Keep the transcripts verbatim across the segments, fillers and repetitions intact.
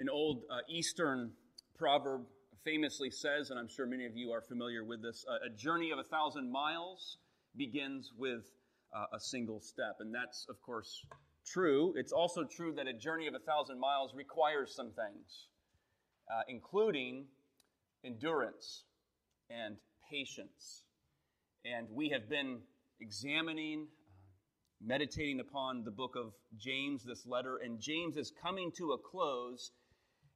an old uh, Eastern proverb famously says, and I'm sure many of you are familiar with this, uh, a journey of a thousand miles begins with uh, a single step. And that's, of course, true. It's also true that a journey of a thousand miles requires some things, uh, including endurance and patience. And we have been examining, uh, meditating upon the book of James, this letter, and James is coming to a close,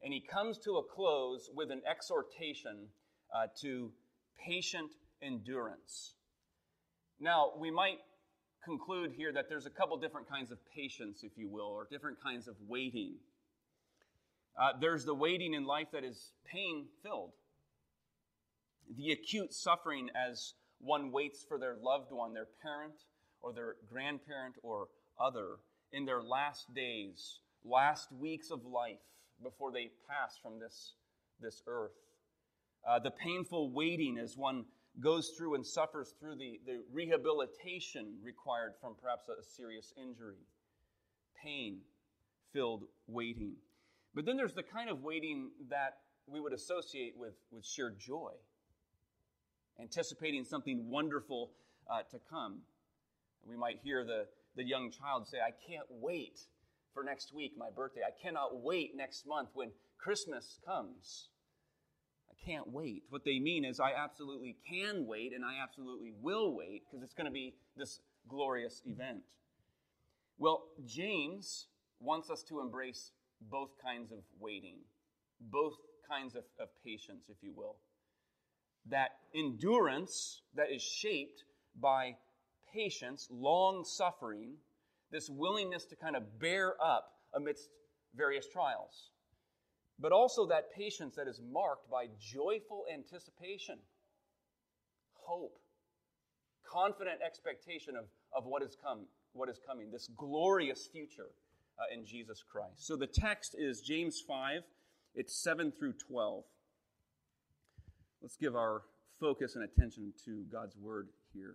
and he comes to a close with an exhortation uh, to patient endurance. Now, we might conclude here that there's a couple different kinds of patience, if you will, or different kinds of waiting. Uh, there's the waiting in life that is pain-filled. The acute suffering as one waits for their loved one, their parent or their grandparent or other, in their last days, last weeks of life before they pass from this, this earth. Uh, the painful waiting as one goes through and suffers through the, the rehabilitation required from perhaps a, a serious injury. Pain-filled waiting. But then there's the kind of waiting that we would associate with, with sheer joy, anticipating something wonderful uh, to come. We might hear the, the young child say, "I can't wait for next week, my birthday. I cannot wait next month when Christmas comes. I can't wait." What they mean is I absolutely can wait, and I absolutely will wait, because it's going to be this glorious event. Well, James wants us to embrace both kinds of waiting, both kinds of, of patience, if you will. That endurance that is shaped by patience, long suffering, this willingness to kind of bear up amidst various trials. But also that patience that is marked by joyful anticipation, hope, confident expectation of, of what is come, what is coming, this glorious future uh, in Jesus Christ. So the text is James five, it's seven through twelve. Let's give our focus and attention to God's word here.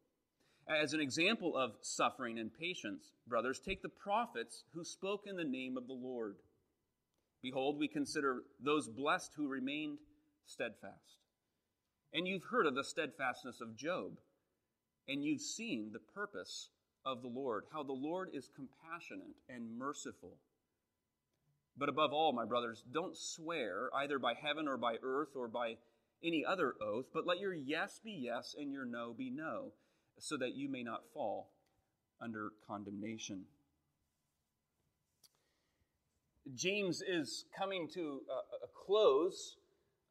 As an example of suffering and patience, brothers, take the prophets who spoke in the name of the Lord. Behold, we consider those blessed who remained steadfast. And you've heard of the steadfastness of Job, and you've seen the purpose of the Lord, how the Lord is compassionate and merciful. But above all, my brothers, don't swear either by heaven or by earth or by any other oath, but let your yes be yes and your no be no, so that you may not fall under condemnation." James is coming to a, a close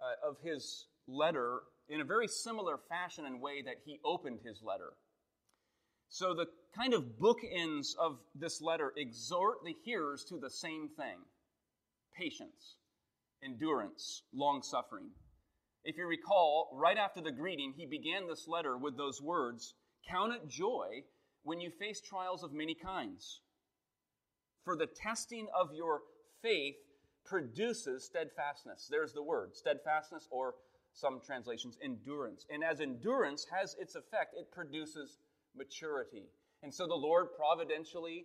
uh, of his letter in a very similar fashion and way that he opened his letter. So the kind of bookends of this letter exhort the hearers to the same thing: patience, endurance, long-suffering. If you recall, right after the greeting, he began this letter with those words, "Count it joy when you face trials of many kinds, for the testing of your faith produces steadfastness." There's the word, steadfastness, or some translations, endurance. And as endurance has its effect, it produces maturity. And so the Lord providentially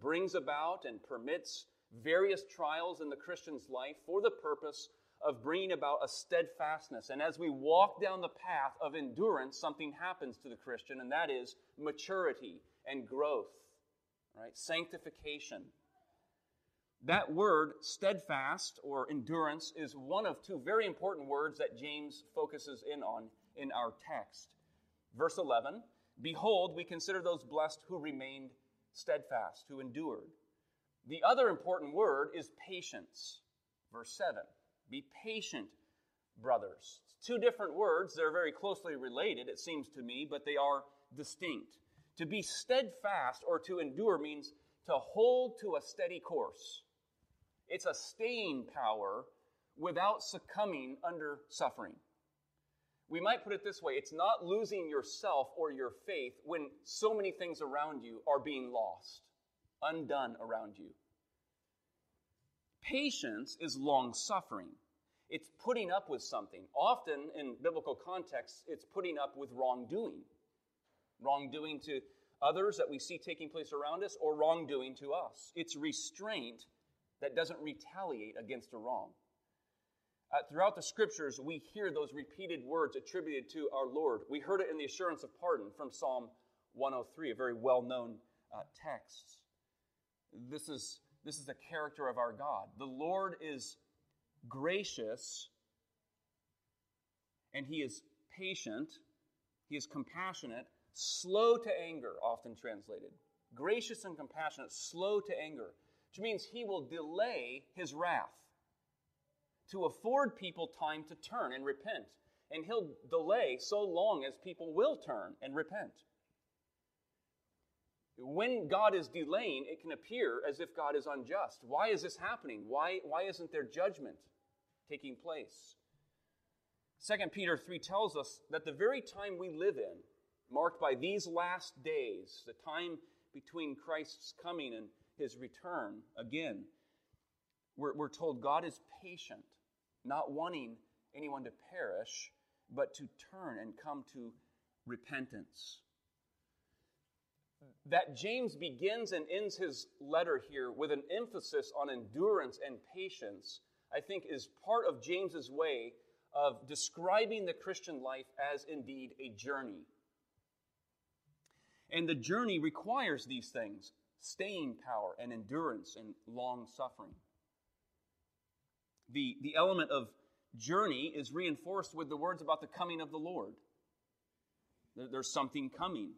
brings about and permits various trials in the Christian's life for the purpose of bringing about a steadfastness. And as we walk down the path of endurance, something happens to the Christian, and that is maturity and growth, right? Sanctification. That word, steadfast or endurance, is one of two very important words that James focuses in on in our text. Verse eleven, "Behold, we consider those blessed who remained steadfast," who endured. The other important word is patience. Verse seven, "Be patient, brothers." Two different words. They're very closely related, it seems to me, but they are distinct. To be steadfast or to endure means to hold to a steady course. It's a staying power without succumbing under suffering. We might put it this way. It's not losing yourself or your faith when so many things around you are being lost, undone around you. Patience is long-suffering. It's putting up with something. Often, in biblical contexts, it's putting up with wrongdoing. Wrongdoing to others that we see taking place around us, or wrongdoing to us. It's restraint that doesn't retaliate against a wrong. Uh, throughout the scriptures, we hear those repeated words attributed to our Lord. We heard it in the assurance of pardon from Psalm one oh three, a very well-known uh, text. This is, this is the character of our God. The Lord is gracious, and he is patient, he is compassionate, slow to anger, often translated. Gracious and compassionate, slow to anger, which means he will delay his wrath to afford people time to turn and repent. And he'll delay so long as people will turn and repent. When God is delaying, it can appear as if God is unjust. Why is this happening? Why, why isn't there judgment taking place? Second Peter three tells us that the very time we live in, marked by these last days, the time between Christ's coming and his return again, We're, we're told God is patient, not wanting anyone to perish, but to turn and come to repentance. That James begins and ends his letter here with an emphasis on endurance and patience, I think is part of James's way of describing the Christian life as indeed a journey. And the journey requires these things, staying power and endurance and long-suffering. The, the element of journey is reinforced with the words about the coming of the Lord. There, there's something coming.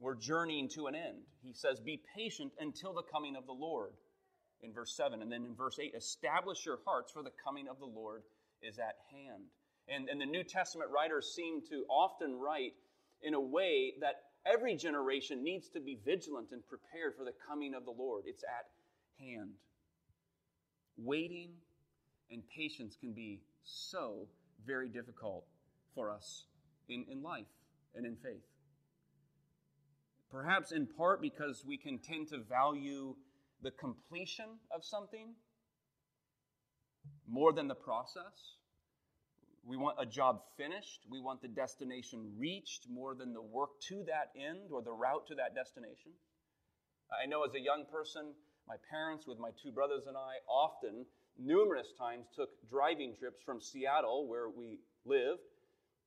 We're journeying to an end. He says, be patient until the coming of the Lord in verse seven. And then in verse eight, establish your hearts, for the coming of the Lord is at hand. And, and the New Testament writers seem to often write in a way that every generation needs to be vigilant and prepared for the coming of the Lord. It's at hand. Waiting and patience can be so very difficult for us in, in life and in faith. Perhaps in part because we can tend to value the completion of something more than the process. We want a job finished. We want the destination reached more than the work to that end or the route to that destination. I know as a young person, my parents, with my two brothers and I, often, numerous times, took driving trips from Seattle, where we lived,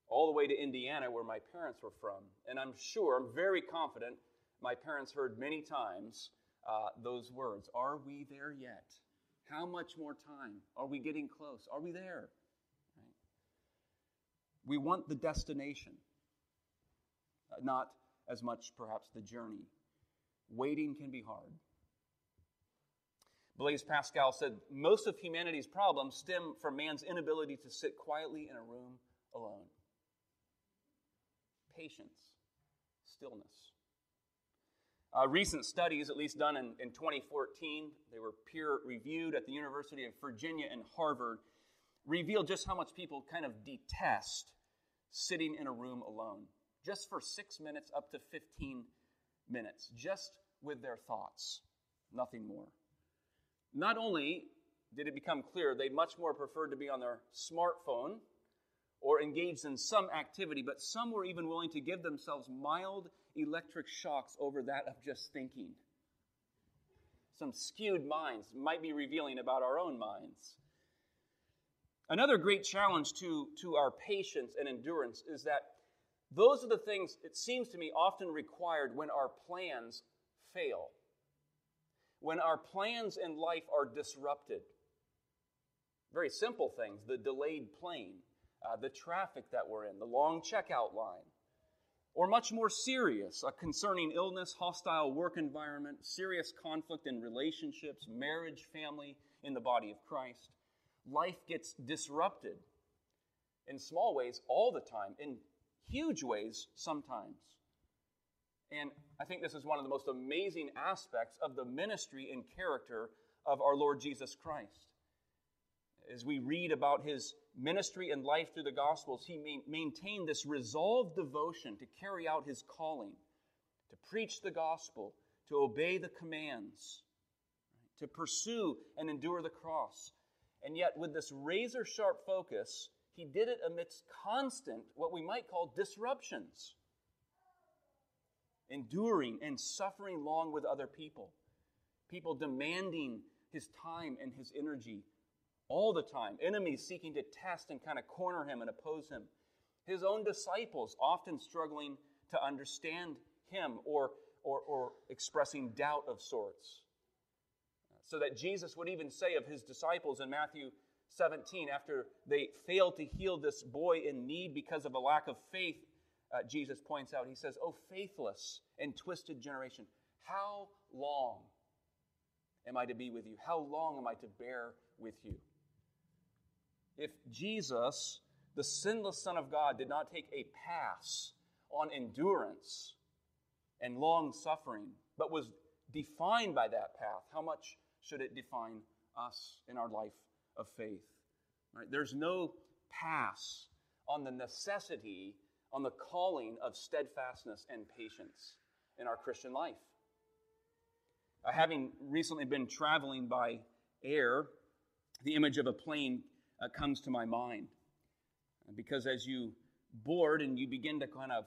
all the way to Indiana, where my parents were from. And I'm sure, I'm very confident, my parents heard many times uh, those words, are we there yet? How much more time? Are we getting close? Are we there? Right? We want the destination, not as much, perhaps, the journey. Waiting can be hard. Blaise Pascal said, most of humanity's problems stem from man's inability to sit quietly in a room alone. Patience, stillness. Uh, recent studies, at least done in, in twenty fourteen, they were peer-reviewed at the University of Virginia and Harvard, revealed just how much people kind of detest sitting in a room alone, just for six minutes up to fifteen minutes, just with their thoughts, nothing more. Not only did it become clear they much more preferred to be on their smartphone or engaged in some activity, but some were even willing to give themselves mild electric shocks over that of just thinking. Some skewed minds might be revealing about our own minds. Another great challenge to, to our patience and endurance is that those are the things, it seems to me, often required when our plans fail. When our plans in life are disrupted, very simple things, the delayed plane, uh, the traffic that we're in, the long checkout line, or much more serious, a concerning illness, hostile work environment, serious conflict in relationships, marriage, family, in the body of Christ. Life gets disrupted in small ways all the time, in huge ways sometimes. And I think this is one of the most amazing aspects of the ministry and character of our Lord Jesus Christ. As we read about his ministry and life through the Gospels, he ma- maintained this resolved devotion to carry out his calling, to preach the gospel, to obey the commands, to pursue and endure the cross. And yet, with this razor-sharp focus, he did it amidst constant, what we might call disruptions, enduring and suffering along with other people, people demanding his time and his energy all the time, enemies seeking to test and kind of corner him and oppose him, his own disciples often struggling to understand him or, or, or expressing doubt of sorts. So that Jesus would even say of his disciples in Matthew seventeen, after they failed to heal this boy in need because of a lack of faith, uh, Jesus points out, he says, "O faithless and twisted generation, how long am I to be with you? How long am I to bear with you?" If Jesus, the sinless Son of God, did not take a pass on endurance and long suffering, but was defined by that path, how much should it define us in our life of faith? Right? There's no pass on the necessity, on the calling of steadfastness and patience in our Christian life. Uh, having recently been traveling by air, the image of a plane uh, comes to my mind. Because as you board and you begin to kind of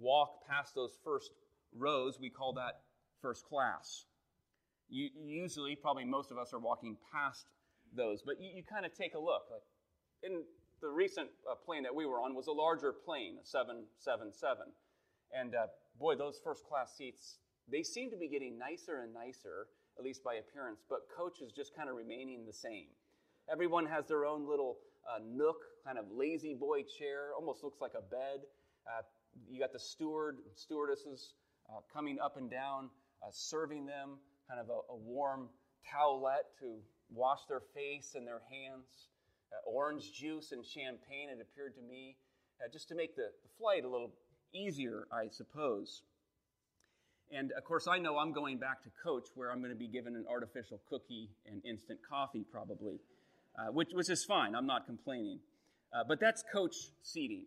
walk past those first rows, we call that first class. You, usually, probably most of us are walking past those, but you, you kind of take a look. Like in the recent uh, plane that we were on was a larger plane, a seven seventy-seven. And uh, boy, those first class seats, they seem to be getting nicer and nicer, at least by appearance, but coach is just kind of remaining the same. Everyone has their own little uh, nook, kind of lazy boy chair, almost looks like a bed. Uh, you got the steward, stewardesses uh, coming up and down, Uh, serving them, kind of a, a warm towelette to wash their face and their hands, uh, orange juice and champagne, it appeared to me, uh, just to make the, the flight a little easier, I suppose. And, of course, I know I'm going back to coach where I'm going to be given an artificial cookie and instant coffee probably, uh, which, which is fine. I'm not complaining. Uh, but that's coach seating.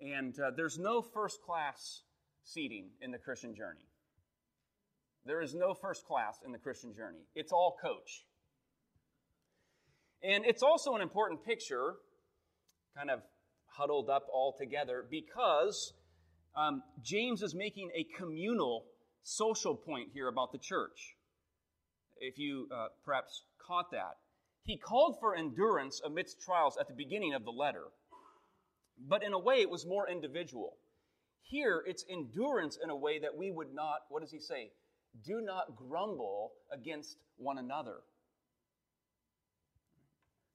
And uh, there's no first-class seating in the Christian journey. There is no first class in the Christian journey. It's all coach. And it's also an important picture, kind of huddled up all together, because um, James is making a communal social point here about the church. If you uh, perhaps caught that. He called for endurance amidst trials at the beginning of the letter. But in a way, it was more individual. Here, it's endurance in a way that we would not, what does he say? Do not grumble against one another.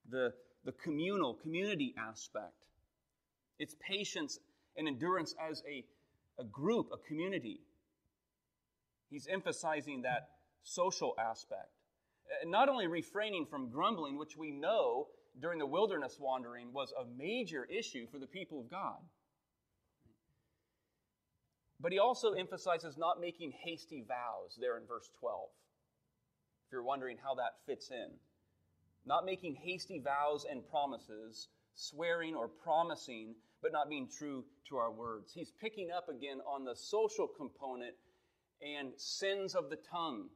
The, the communal, community aspect. It's patience and endurance as a, a group, a community. He's emphasizing that social aspect. Not only refraining from grumbling, which we know during the wilderness wandering was a major issue for the people of God. But he also emphasizes not making hasty vows there in verse twelve. If you're wondering how that fits in. Not making hasty vows and promises, swearing or promising, but not being true to our words. He's picking up again on the social component and sins of the tongue,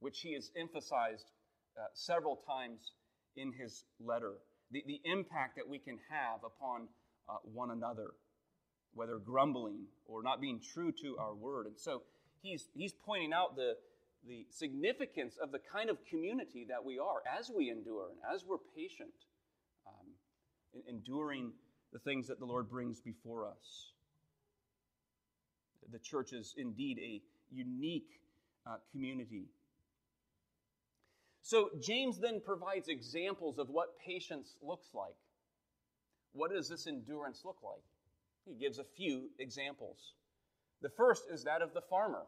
which he has emphasized uh, several times in his letter. The, the impact that we can have upon uh, one another, whether grumbling or not being true to our word. And so he's he's pointing out the, the significance of the kind of community that we are as we endure and as we're patient, um, in enduring the things that the Lord brings before us. The church is indeed a unique uh, community. So James then provides examples of what patience looks like. What does this endurance look like? He gives a few examples. The first is that of the farmer.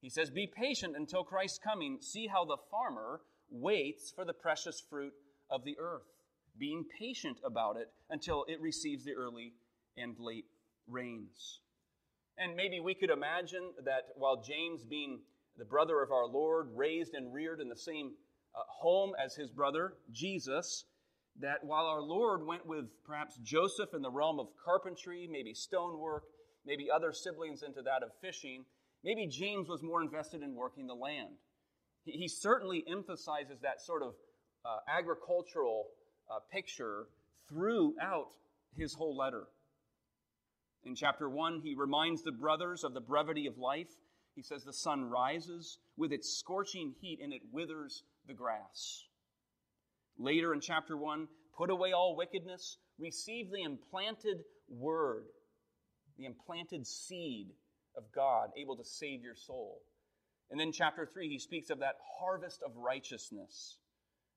He says, "Be patient until Christ's coming. See how the farmer waits for the precious fruit of the earth, being patient about it until it receives the early and late rains." And maybe we could imagine that while James, being the brother of our Lord, raised and reared in the same uh, home as his brother, Jesus, that while our Lord went with perhaps Joseph in the realm of carpentry, maybe stonework, maybe other siblings into that of fishing, maybe James was more invested in working the land. He, he certainly emphasizes that sort of uh, agricultural uh, picture throughout his whole letter. In chapter one, he reminds the brothers of the brevity of life. He says, the sun rises with its scorching heat and it withers the grass. Later in chapter one, put away all wickedness, receive the implanted word, the implanted seed of God, able to save your soul. And then chapter three, he speaks of that harvest of righteousness,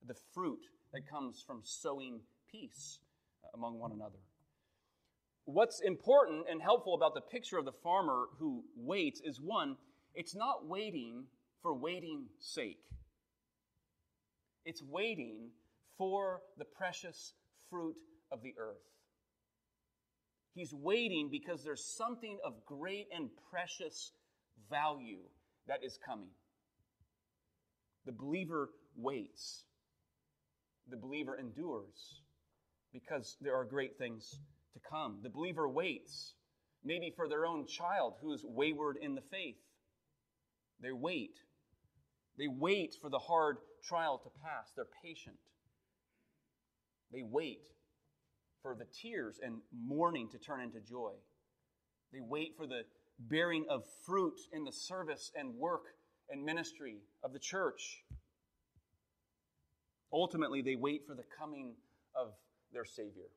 the fruit that comes from sowing peace among one another. What's important and helpful about the picture of the farmer who waits is, one, it's not waiting for waiting's sake. It's waiting for the precious fruit of the earth. He's waiting because there's something of great and precious value that is coming. The believer waits. The believer endures because there are great things to come. The believer waits, maybe for their own child who is wayward in the faith. They wait. They wait for the hard trial to pass. They're patient. They wait for the tears and mourning to turn into joy. They wait for the bearing of fruit in the service and work and ministry of the church. Ultimately, they wait for the coming of their Savior.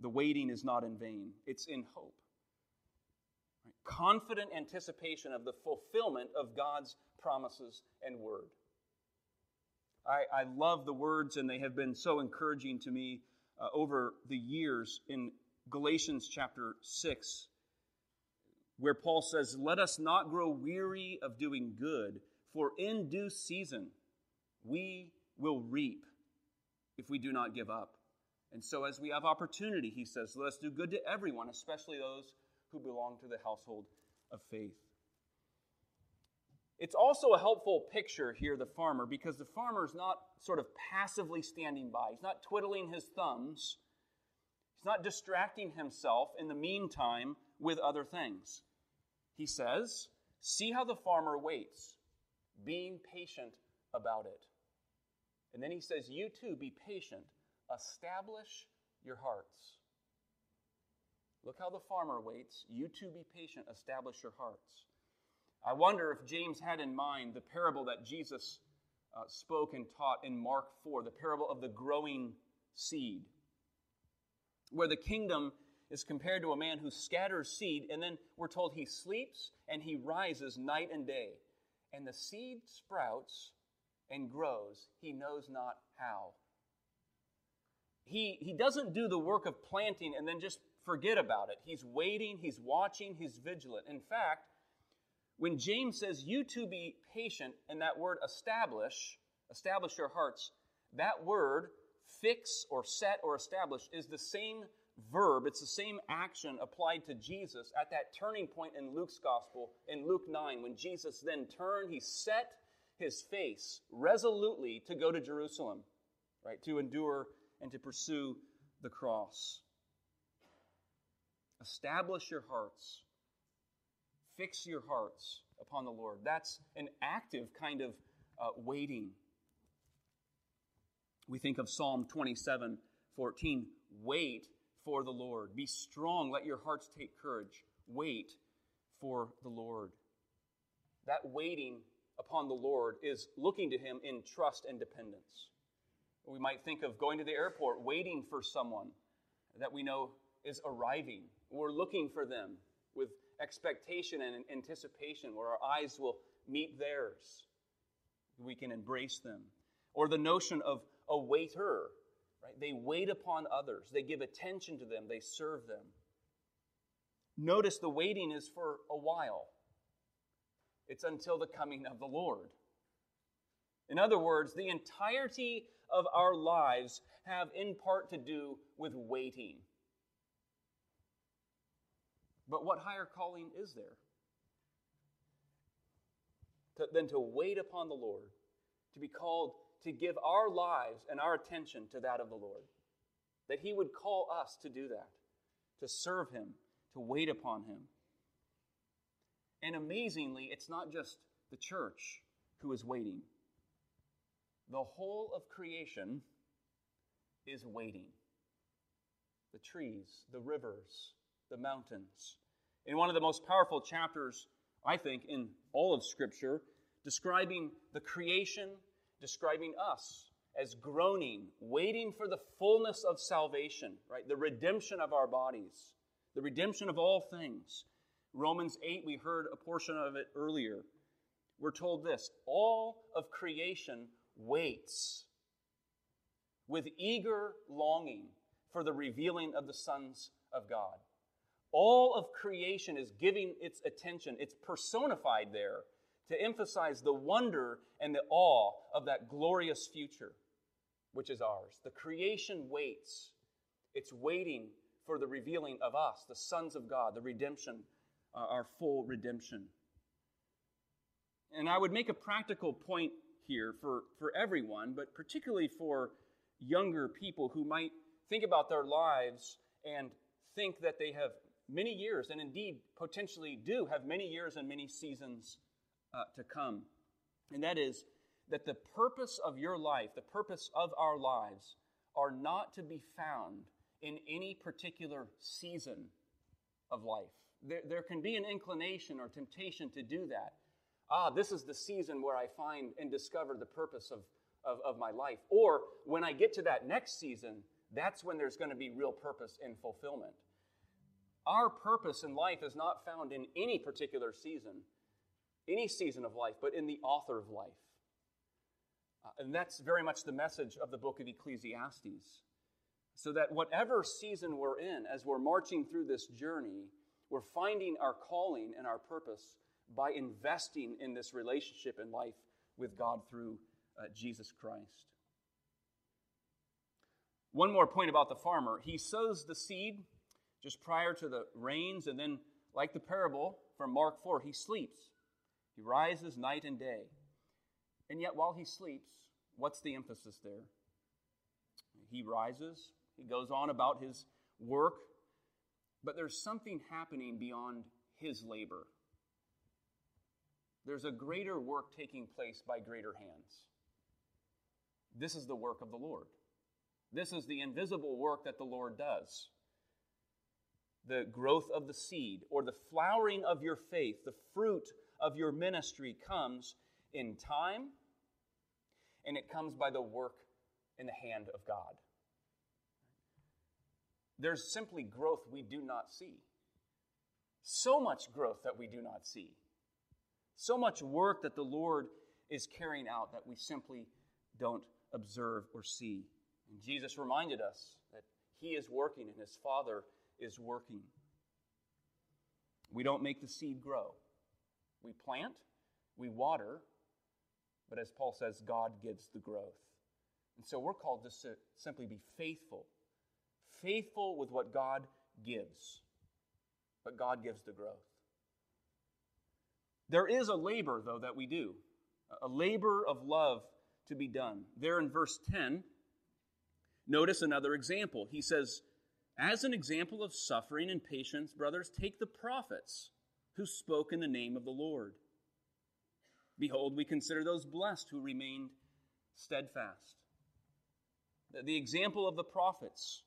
The waiting is not in vain. It's in hope. Confident anticipation of the fulfillment of God's promises and word. I, I love the words, and they have been so encouraging to me uh, over the years in Galatians chapter six, where Paul says, let us not grow weary of doing good, for in due season we will reap if we do not give up. And so as we have opportunity, he says, let us do good to everyone, especially those who belong to the household of faith. It's also a helpful picture here, the farmer, because the farmer is not sort of passively standing by. He's not twiddling his thumbs. He's not distracting himself in the meantime with other things. He says, see how the farmer waits, being patient about it. And then he says, you too be patient. Establish your hearts. Look how the farmer waits. You too be patient. Establish your hearts. I wonder if James had in mind the parable that Jesus uh, spoke and taught in Mark four, the parable of the growing seed, where the kingdom is compared to a man who scatters seed, and then we're told he sleeps and he rises night and day. And the seed sprouts and grows. He knows not how. He, he doesn't do the work of planting and then just forget about it. He's waiting, he's watching, he's vigilant. In fact, when James says, you two be patient, and that word establish, establish your hearts, that word fix or set or establish is the same verb. It's the same action applied to Jesus at that turning point in Luke's gospel in Luke nine, when Jesus then turned, he set his face resolutely to go to Jerusalem, right, to endure and to pursue the cross. Establish your hearts. Fix your hearts upon the Lord. That's an active kind of uh, waiting. We think of Psalm twenty-seven, fourteen. Wait for the Lord. Be strong. Let your hearts take courage. Wait for the Lord. That waiting upon the Lord is looking to him in trust and dependence. We might think of going to the airport, waiting for someone that we know is arriving. We're looking for them with expectation and anticipation where our eyes will meet theirs. We can embrace them. Or the notion of a waiter, right? They wait upon others. They give attention to them. They serve them. Notice the waiting is for a while. It's until the coming of the Lord. In other words, the entirety of our lives have in part to do with waiting. But what higher calling is there to, than to wait upon the Lord, to be called to give our lives and our attention to that of the Lord. That he would call us to do that, to serve him, to wait upon him. And amazingly, it's not just the church who is waiting. The whole of creation is waiting. The trees, the rivers, the mountains. In one of the most powerful chapters, I think, in all of Scripture, describing the creation, describing us as groaning, waiting for the fullness of salvation, right? The redemption of our bodies, the redemption of all things. Romans eight, we heard a portion of it earlier. We're told this, all of creation waits with eager longing for the revealing of the sons of God. All of creation is giving its attention. It's personified there to emphasize the wonder and the awe of that glorious future, which is ours. The creation waits. It's waiting for the revealing of us, the sons of God, the redemption, uh, our full redemption. And I would make a practical point here for, for everyone, but particularly for younger people who might think about their lives and think that they have many years, and indeed potentially do have many years and many seasons uh, to come. And that is that the purpose of your life, the purpose of our lives, are not to be found in any particular season of life. There, there can be an inclination or temptation to do that. Ah, this is the season where I find and discover the purpose of, of, of my life. Or when I get to that next season, that's when there's going to be real purpose and fulfillment. Our purpose in life is not found in any particular season, any season of life, but in the author of life. Uh, and that's very much the message of the book of Ecclesiastes. So that whatever season we're in, as we're marching through this journey, we're finding our calling and our purpose by investing in this relationship and life with God through uh, Jesus Christ. One more point about the farmer. He sows the seed just prior to the rains, and then, like the parable from Mark four, he sleeps. He rises night and day. And yet, while he sleeps, what's the emphasis there? He rises. He goes on about his work. But there's something happening beyond his labor. There's a greater work taking place by greater hands. This is the work of the Lord. This is the invisible work that the Lord does. The growth of the seed or the flowering of your faith, the fruit of your ministry comes in time, and it comes by the work in the hand of God. There's simply growth we do not see. So much growth that we do not see. So much work that the Lord is carrying out that we simply don't observe or see. And Jesus reminded us that he is working and his Father is working. We don't make the seed grow. We plant, we water, but as Paul says, God gives the growth. And so we're called just to simply be faithful. Faithful with what God gives. But God gives the growth. There is a labor, though, that we do, a labor of love to be done. There in verse ten, notice another example. He says, as an example of suffering and patience, brothers, take the prophets who spoke in the name of the Lord. Behold, we consider those blessed who remained steadfast. The example of the prophets,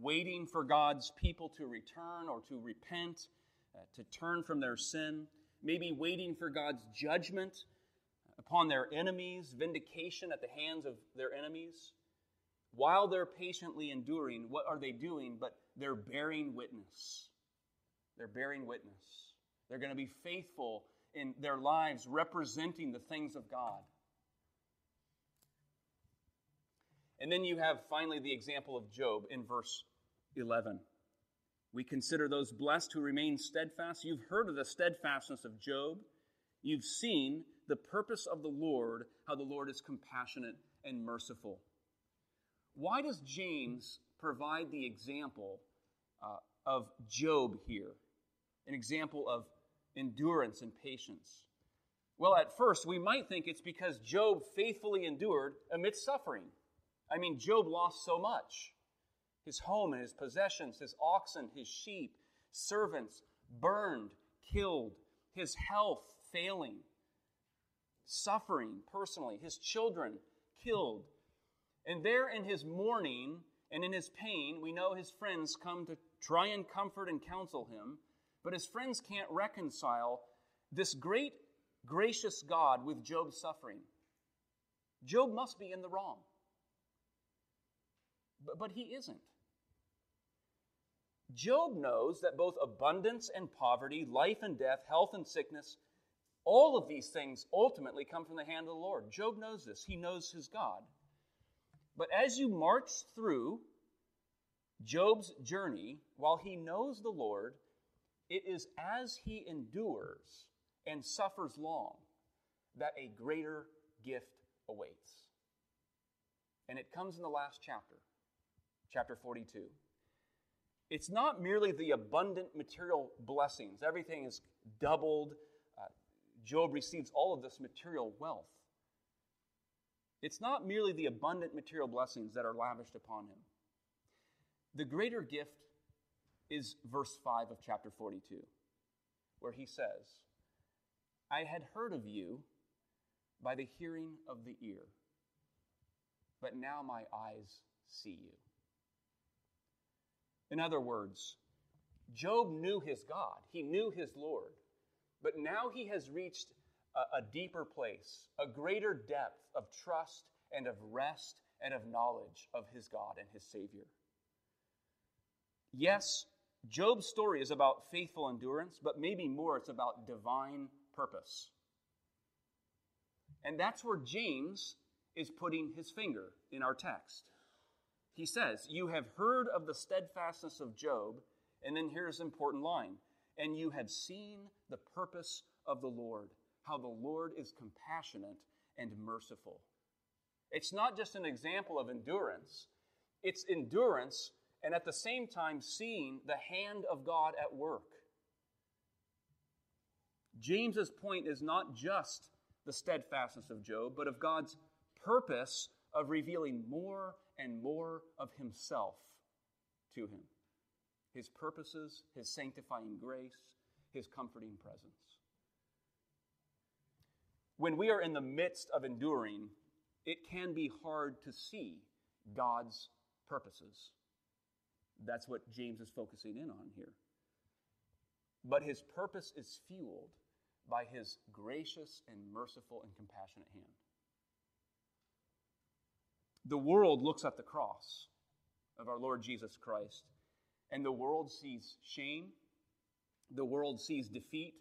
waiting for God's people to return or to repent, to turn from their sin, maybe waiting for God's judgment upon their enemies, vindication at the hands of their enemies. While they're patiently enduring, what are they doing? But they're bearing witness. They're bearing witness. They're going to be faithful in their lives, representing the things of God. And then you have finally the example of Job in verse eleven. We consider those blessed who remain steadfast. You've heard of the steadfastness of Job. You've seen the purpose of the Lord, how the Lord is compassionate and merciful. Why does James provide the example uh, of Job here? An example of endurance and patience? Well, at first, we might think it's because Job faithfully endured amidst suffering. I mean, Job lost so much. His home and his possessions, his oxen, his sheep, servants burned, killed, his health failing, suffering personally, his children killed. And there in his mourning and in his pain, we know his friends come to try and comfort and counsel him, but his friends can't reconcile this great, gracious God with Job's suffering. Job must be in the wrong. But, but he isn't. Job knows that both abundance and poverty, life and death, health and sickness, all of these things ultimately come from the hand of the Lord. Job knows this. He knows his God. But as you march through Job's journey, while he knows the Lord, it is as he endures and suffers long that a greater gift awaits. And it comes in the last chapter, chapter forty-two. It's not merely the abundant material blessings. Everything is doubled. Uh, Job receives all of this material wealth. It's not merely the abundant material blessings that are lavished upon him. The greater gift is verse five of chapter forty-two, where he says, I had heard of you by the hearing of the ear, but now my eyes see you. In other words, Job knew his God. He knew his Lord. But now he has reached a, a deeper place, a greater depth of trust and of rest and of knowledge of his God and his Savior. Yes, Job's story is about faithful endurance, but maybe more it's about divine purpose. And that's where James is putting his finger in our text. He says, you have heard of the steadfastness of Job, and then here's an important line, and you have seen the purpose of the Lord, how the Lord is compassionate and merciful. It's not just an example of endurance, it's endurance and at the same time seeing the hand of God at work. James's point is not just the steadfastness of Job, but of God's purpose of revealing more and more of himself to him. His purposes, his sanctifying grace, his comforting presence. When we are in the midst of enduring, it can be hard to see God's purposes. That's what James is focusing in on here. But his purpose is fueled by his gracious and merciful and compassionate hand. The world looks at the cross of our Lord Jesus Christ, and the world sees shame, the world sees defeat,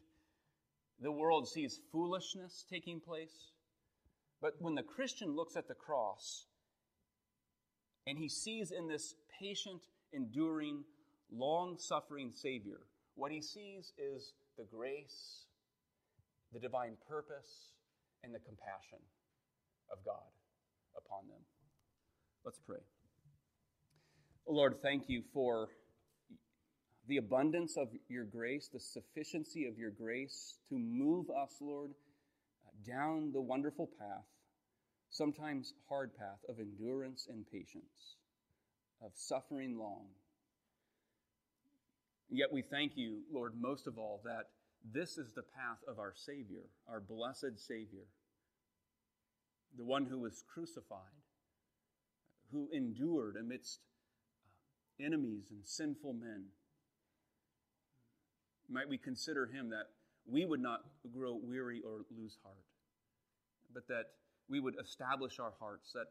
the world sees foolishness taking place. But when the Christian looks at the cross, and he sees in this patient, enduring, long-suffering Savior, what he sees is the grace, the divine purpose, and the compassion of God upon them. Let's pray. Lord, thank you for the abundance of your grace, the sufficiency of your grace to move us, Lord, down the wonderful path, sometimes hard path of endurance and patience, of suffering long. Yet we thank you, Lord, most of all, that this is the path of our Savior, our blessed Savior, the one who was crucified, who endured amidst enemies and sinful men. Might we consider him that we would not grow weary or lose heart, but that we would establish our hearts, that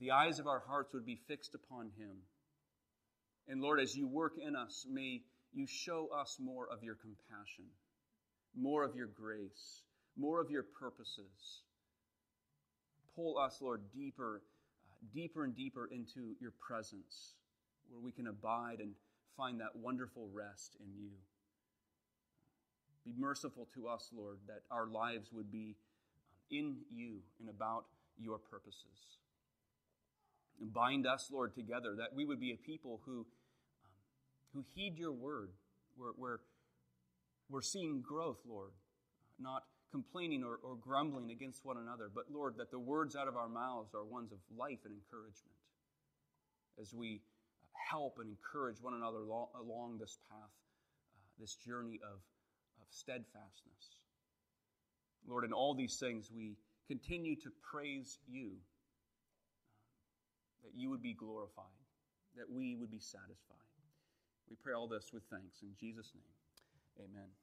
the eyes of our hearts would be fixed upon him. And Lord, as you work in us, may you show us more of your compassion, more of your grace, more of your purposes. Pull us, Lord, deeper deeper and deeper into your presence, where we can abide and find that wonderful rest in you. Be merciful to us, Lord, that our lives would be in you and about your purposes. And bind us, Lord, together, that we would be a people who, um, who heed your word, where, where We're seeing growth, Lord, not complaining or, or grumbling against one another, but, Lord, that the words out of our mouths are ones of life and encouragement as we help and encourage one another lo- along this path, uh, this journey of, of steadfastness. Lord, in all these things, we continue to praise you, uh, that you would be glorified, that we would be satisfied. We pray all this with thanks in Jesus' name. Amen.